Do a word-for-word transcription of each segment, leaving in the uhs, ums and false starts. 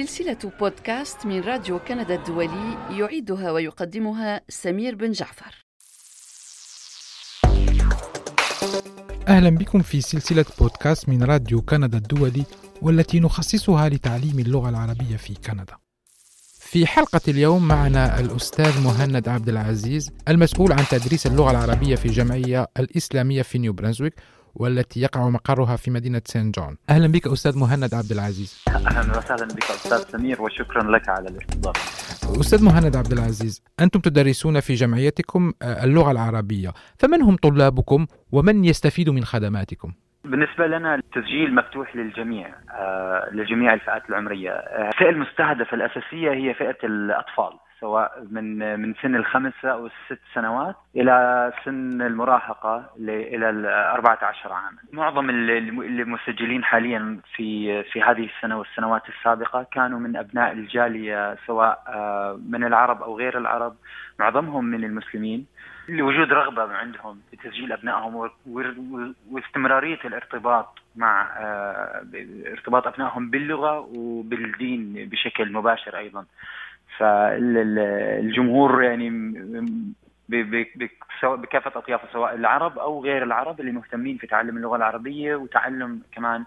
سلسلة بودكاست من راديو كندا الدولي يعيدها ويقدمها سمير بن جعفر. أهلا بكم في سلسلة بودكاست من راديو كندا الدولي والتي نخصصها لتعليم اللغة العربية في كندا. في حلقة اليوم معنا الأستاذ مهند عبد العزيز المسؤول عن تدريس اللغة العربية في الجمعية الإسلامية في نيو برونزويك والتي يقع مقرها في مدينة سان جون. أهلا بك أستاذ مهند عبد العزيز. أهلا وسهلا بك أستاذ سمير وشكرا لك على الاستضافة. أستاذ مهند عبد العزيز، أنتم تدرسون في جمعيتكم اللغة العربية، فمن هم طلابكم ومن يستفيد من خدماتكم؟ بالنسبة لنا التسجيل مفتوح للجميع آه، لجميع الفئات العمرية. الفئة المستهدفة الأساسية هي فئة الأطفال، سواء من من سن الخمسة أو الست سنوات إلى سن المراهقة إلى الأربعة عشر عاما. معظم المسجلين حاليا في في هذه السنة والسنوات السابقة كانوا من أبناء الجالية، سواء من العرب أو غير العرب، معظمهم من المسلمين، لوجود رغبة عندهم بتسجيل أبنائهم واستمرارية الارتباط مع ارتباط أبنائهم باللغة وبالدين بشكل مباشر أيضا. فالجمهور يعني بكافة أطيافه، سواء العرب أو غير العرب، اللي مهتمين في تعلم اللغة العربية وتعلم كمان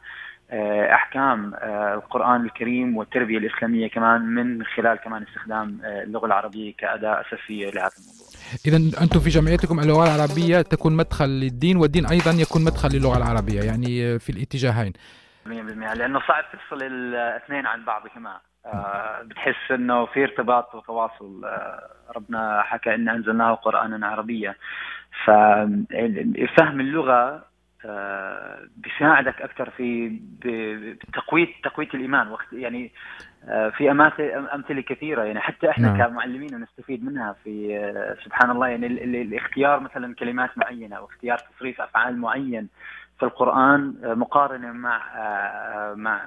أحكام القرآن الكريم والتربية الإسلامية كمان من خلال كمان استخدام اللغة العربية كأداة أساسية لهذا الموضوع. إذن أنتم في جمعيتكم اللغة العربية تكون مدخل للدين، والدين أيضا يكون مدخل للغة العربية، يعني في الاتجاهين مية بالمية، لأنه صعب تفصل الاثنين عن بعض. كمان آه بتحس انه في ارتباط وتواصل. آه ربنا حكى ان انزلناه قرانا عربيا، ففهم اللغه آه بيساعدك اكثر في تقويه تقويه الايمان. وقت يعني آه في امثله كثيره، يعني حتى احنا نعم. كمعلمين نستفيد منها في آه سبحان الله، يعني الاختيار مثلا كلمات معينه واختيار تصريف افعال معين في القران آه مقارنه مع آه مع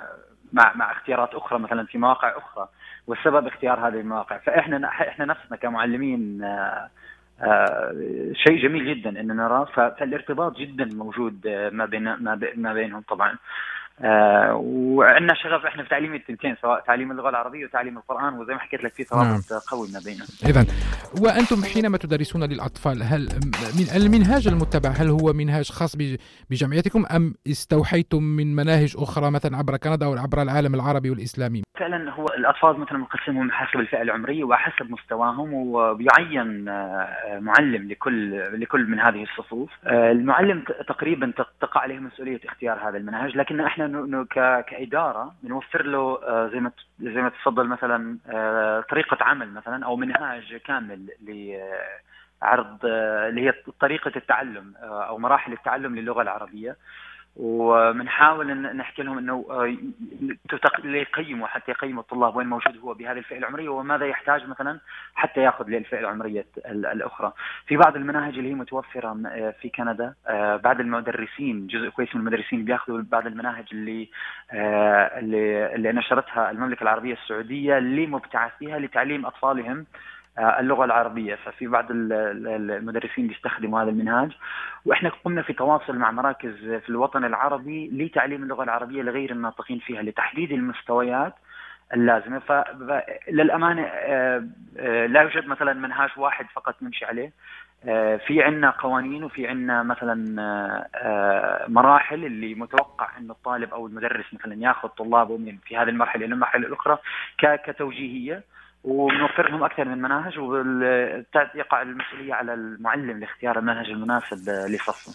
مع مع اختيارات اخرى مثلا في مواقع اخرى، والسبب اختيار هذه المواقع. فاحنا احنا نفسنا كمعلمين آآ آآ شيء جميل جدا ان نراه، فالارتباط جدا موجود ما بين ما بينهم طبعا. وعندنا شغف احنا في تعليم التنتين، سواء تعليم اللغه العربيه وتعليم القران، وزي ما حكيت لك في ترابط قوي ما بينهم. اذا وانتم حينما تدرسون للاطفال، هل من المنهاج المتبع هل هو منهاج خاص بجمعيتكم ام استوحيتم من مناهج اخرى مثلا عبر كندا او عبر العالم العربي والاسلامي؟ فعلا هو الاطفال مثلا نقسمهم حسب الفئه العمريه وحسب مستواهم، ويعين معلم لكل لكل من هذه الصفوف. المعلم تقريبا تقع عليه مسؤوليه اختيار هذا المنهج، لكن احنا انه كاداره بنوفر له زي ما زي ما تفضل مثلا طريقه عمل مثلا او منهاج كامل لعرض اللي هي طريقه التعلم او مراحل التعلم للغه العربيه، وبنحاول ان نحكي لهم انه يقيموا حتى يقيموا الطلاب وين موجود هو بهذه الفئه العمريه وماذا يحتاج مثلا حتى ياخذ للفئه العمريه الاخرى. في بعض المناهج اللي هي متوفره في كندا، بعض المدرسين جزء كويس من المدرسين بياخذوا بعض المناهج اللي اللي نشرتها المملكه العربيه السعوديه لمبتعثيها لتعليم اطفالهم اللغة العربية. ففي بعض المدرسين بيستخدموا هذا المنهاج، وإحنا قمنا في تواصل مع مراكز في الوطن العربي لتعليم اللغة العربية لغير الناطقين فيها لتحديد المستويات اللازمة. فللأمانة لا يوجد مثلا منهاج واحد فقط نمشي عليه، في عنا قوانين وفي عنا مثلا مراحل اللي متوقع أن الطالب أو المدرس مثلا يأخذ طلابه من في هذه المرحلة إلى المرحلة الأخرى كتوجيهية، ونوفر لهم أكثر من مناهج، ويقع المسؤولية على المعلم لاختيار المنهج المناسب لصفه.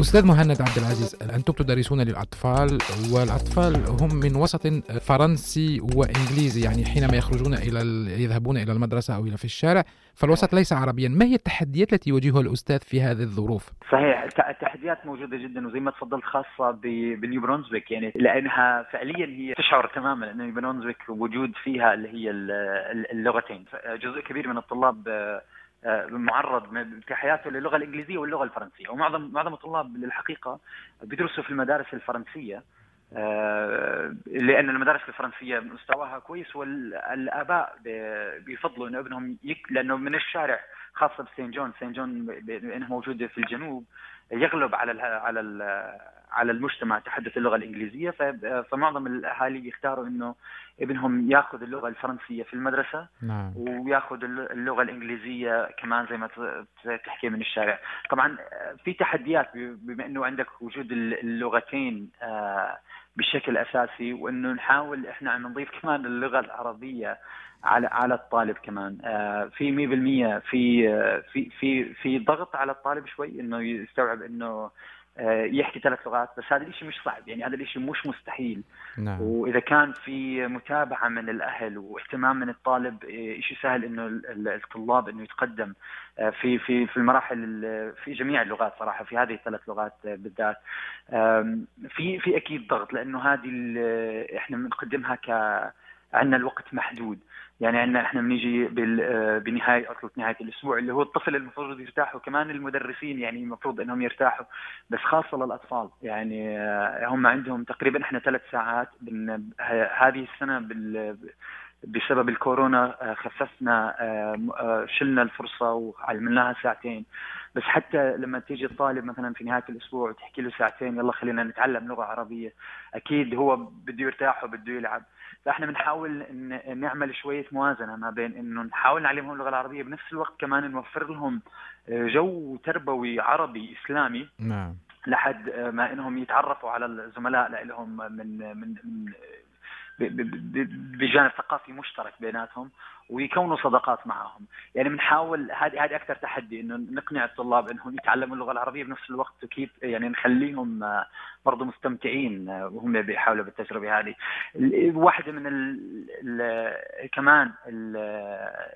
أستاذ مهند عبد العزيز، أنتم تدرسون للأطفال، والأطفال هم من وسط فرنسي وإنجليزي، يعني حينما يخرجون إلى يذهبون إلى المدرسة أو إلى في الشارع، فالوسط ليس عربيا. ما هي التحديات التي يواجهها الأستاذ في هذه الظروف؟ صحيح، التحديات موجودة جدا، وزي ما تفضلت خاصة بنيو برونزويك، يعني لأنها فعليا هي تشعر تماما أن نيو برونزويك وجود فيها اللي هي اللغتين. جزء كبير من الطلاب معرض في حياته للغة الإنجليزية واللغة الفرنسية، ومعظم معظم الطلاب للحقيقة بيدرسوا في المدارس الفرنسية لأن المدارس الفرنسية مستواها كويس، والآباء بيفضلوا إن ابنهم يك... لأنه من الشارع خاصة بسان جون، سان جون لأنه موجود في الجنوب، يغلب على ال... على ال... على المجتمع تحدث اللغة الإنجليزية، فمعظم الأهالي بيختاروا إنه ابنهم يأخذ اللغة الفرنسية في المدرسة نعم. ويأخذ اللغة الإنجليزية كمان زي ما تحكي من الشارع. طبعا في تحديات بما إنه عندك وجود اللغتين بشكل أساسي، وإنه نحاول إحنا عم نضيف كمان اللغة العربية على على الطالب كمان. في مية بالمية في في في في ضغط على الطالب شوي إنه يستوعب إنه يحكي ثلاث لغات، بس هذا الشيء مش صعب، يعني هذا الشيء مش مستحيل نعم. وإذا كان في متابعة من الأهل واهتمام من الطالب، شيء سهل إنه الطلاب إنه يتقدم في في في المراحل في جميع اللغات صراحة، في هذه الثلاث لغات بالذات. في في أكيد ضغط، لأنه هذه إحنا بنقدمها ك عندنا الوقت محدود، يعني عندنا احنا بنيجي بنهاية عطلة نهاية الأسبوع اللي هو الطفل المفروض يرتاحوا، كمان المدرسين يعني المفروض أنهم يرتاحوا، بس خاصة للأطفال يعني هم عندهم تقريبا احنا ثلاث ساعات. هذه السنة بال بسبب الكورونا خففنا شلنا الفرصة وعلمناها ساعتين، بس حتى لما تيجي الطالب مثلا في نهاية الأسبوع وتحكي له ساعتين يلا خلينا نتعلم لغة عربية، أكيد هو بده يرتاح وبده يلعب. فإحنا بنحاول إن نعمل شوية موازنة ما بين إنه نحاول نعلمهم اللغة العربية بنفس الوقت كمان نوفر لهم جو تربوي عربي إسلامي نعم. لحد ما إنهم يتعرفوا على الزملاء لهم من من, من بجانب ثقافي مشترك بيناتهم ويكونوا صداقات معهم. يعني بنحاول هذه هذه اكثر تحدي انه نقنع الطلاب انهم يتعلموا اللغه العربيه بنفس الوقت، وكيف يعني نخليهم برضه مستمتعين وهم بيحاولوا بالتجربه هذه. واحده من ال ال كمان ال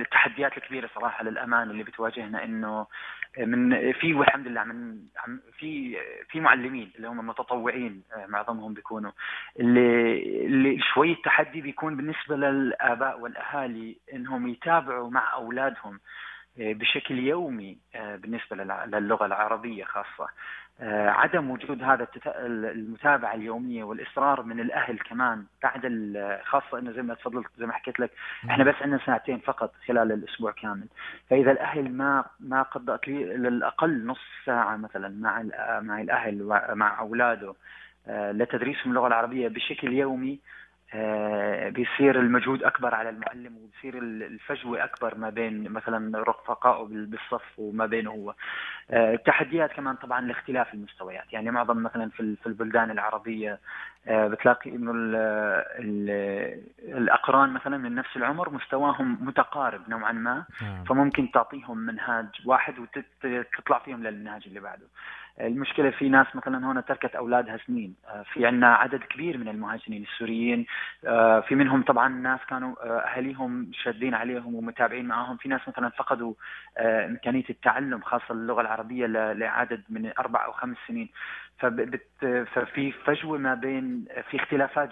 التحديات الكبيره صراحه للامان اللي بتواجهنا، انه من في والحمد لله من في في معلمين اللي هم متطوعين معظمهم بيكونوا اللي, اللي شويه تحدي بيكون بالنسبه للاباء والاهالي انهم يتابعوا مع اولادهم بشكل يومي بالنسبه للغه العربيه خاصه. عدم وجود هذا المتابعه اليوميه والاصرار من الاهل كمان بعد، خاصه انه زي ما تفضلت زي ما حكيت لك احنا بس عندنا ساعتين فقط خلال الاسبوع كامل، فاذا الاهل ما ما قضت للاقل نص ساعه مثلا مع مع الاهل مع اولاده لتدريسهم اللغه العربيه بشكل يومي، بيصير المجهود أكبر على المعلم وبيصير الفجوة أكبر ما بين مثلا رفقائه بالصف وما بينه هو. التحديات كمان طبعا لاختلاف المستويات، يعني معظم مثلا في البلدان العربية بتلاقي إنه الأقران مثلا من نفس العمر مستواهم متقارب نوعا ما، فممكن تعطيهم منهاج واحد وتطلع فيهم للمنهاج اللي بعده. المشكلة في ناس مثلا هنا تركت أولادها سنين، في عندنا عدد كبير من المهاجرين السوريين، في منهم طبعا ناس كانوا أهاليهم شادين عليهم ومتابعين معهم، في ناس مثلا فقدوا إمكانية التعلم خاصة اللغة العربية لعدد من أربع أو خمس سنين. ففي فجوة ما بين، في اختلافات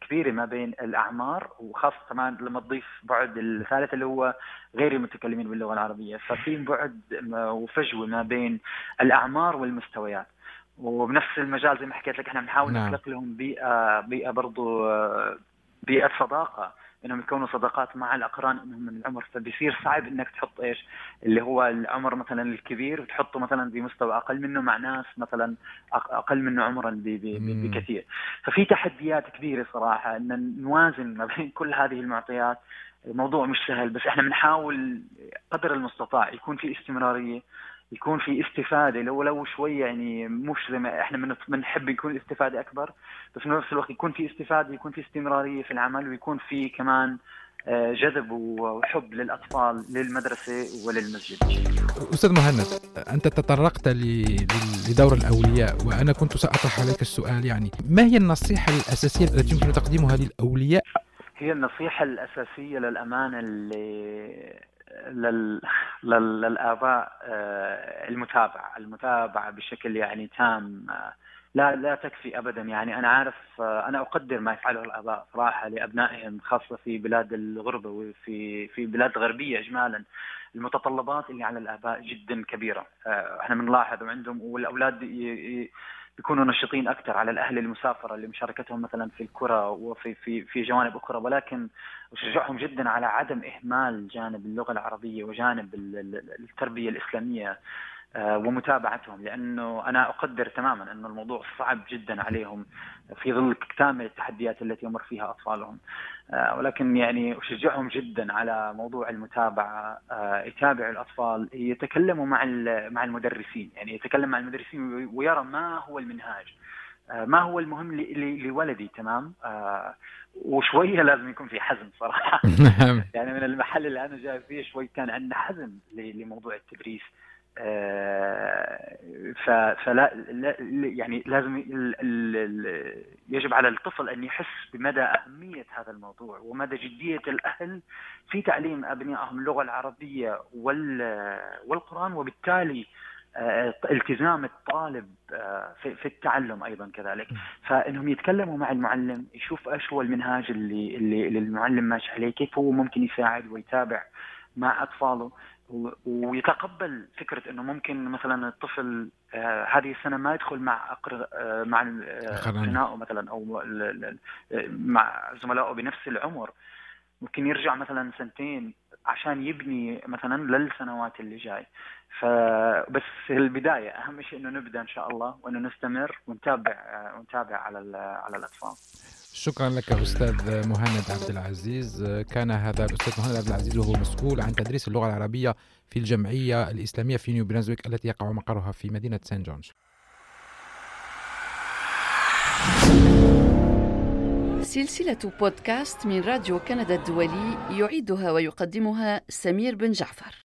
كبيرة ما بين الأعمار، وخاصة كمان لما تضيف بعد الثالث اللي هو غير المتكلمين باللغة العربية، ففي بعد وفجوة ما بين الأعمار والمستويات. وبنفس المجال زي ما حكيت لك احنا بنحاول نخلق لهم بيئة بيئة برضو بيئة صداقة، انهم يكونوا صداقات مع الاقران انهم من العمر، فبيصير صعب انك تحط ايش اللي هو العمر مثلا الكبير وتحطه مثلا بمستوى اقل منه مع ناس مثلا اقل منه عمرا بكثير. ففي تحديات كبيره صراحه ان نوازن ما بين كل هذه المعطيات. الموضوع مش سهل، بس احنا بنحاول قدر المستطاع يكون في استمراريه، يكون في استفاده لو لو شويه، يعني مش زي ما احنا بنحب يكون الاستفاده اكبر، بس في نفس الوقت يكون في استفاده، يكون في استمراريه في العمل، ويكون في كمان جذب وحب للاطفال للمدرسه وللمسجد. استاذ مهند، انت تطرقت لدور الاولياء، وانا كنت ساطرح عليك السؤال، يعني ما هي النصيحه الاساسيه التي يمكن تقديمها للاولياء؟ هي النصيحه الاساسيه للامانه اللي لل... لل... للآباء المتابعة المتابعة بشكل يعني تام، لا لا تكفي أبدا. يعني أنا عارف، أنا أقدر ما يفعله الآباء صراحة لأبنائهم، خاصة في بلاد الغربة وفي في بلاد غربية إجمالا. المتطلبات اللي على الآباء جدا كبيرة، إحنا بنلاحظ وعندهم، والأولاد ي... بيكونوا نشيطين أكثر على الأهل المسافرة اللي مشاركتهم مثلا في الكرة وفي في في جوانب أخرى، ولكن أشجعهم جدا على عدم إهمال جانب اللغة العربية وجانب التربية الإسلامية ومتابعتهم، لأنه أنا أقدر تماما أنه الموضوع صعب جدا عليهم في ظل كامل التحديات التي يمر فيها أطفالهم، ولكن يعني أشجعهم جدا على موضوع المتابعة، يتابعوا الأطفال، يتكلموا مع مع المدرسين، يعني يتكلم مع المدرسين ويرى ما هو المنهاج، ما هو المهم لولدي، تمام. وشوية لازم يكون في حزم صراحة يعني من المحل اللي أنا جاي فيه شوي كان عندنا حزم لموضوع التدريس، فلا يعني لازم يجب على الطفل أن يحس بمدى أهمية هذا الموضوع ومدى جدية الأهل في تعليم أبنائهم اللغة العربية والقرآن، وبالتالي التزام الطالب في التعلم أيضا كذلك. فإنهم يتكلموا مع المعلم، يشوف إيش هو المنهاج اللي اللي المعلم ماشي عليه، كيف هو ممكن يساعد ويتابع مع أطفاله، ويتقبل فكرة إنه ممكن مثلا الطفل هذه السنة ما يدخل مع أقر مع أقرنائه مثلا أو مع زملائه بنفس العمر، ممكن يرجع مثلا سنتين عشان يبني مثلا للسنوات اللي جاي. فبس البداية أهم شيء إنه نبدأ إن شاء الله، وإنه نستمر ونتابع ونتابع على على الأطفال. شكرا لك أستاذ مهند عبد العزيز. كان هذا الأستاذ مهند عبد العزيز وهو مسؤول عن تدريس اللغة العربية في الجمعية الإسلامية في نيو برونزويك التي يقع مقرها في مدينة سان جون. سلسلة بودكاست من راديو كندا الدولي يعيدها ويقدمها سمير بن جعفر.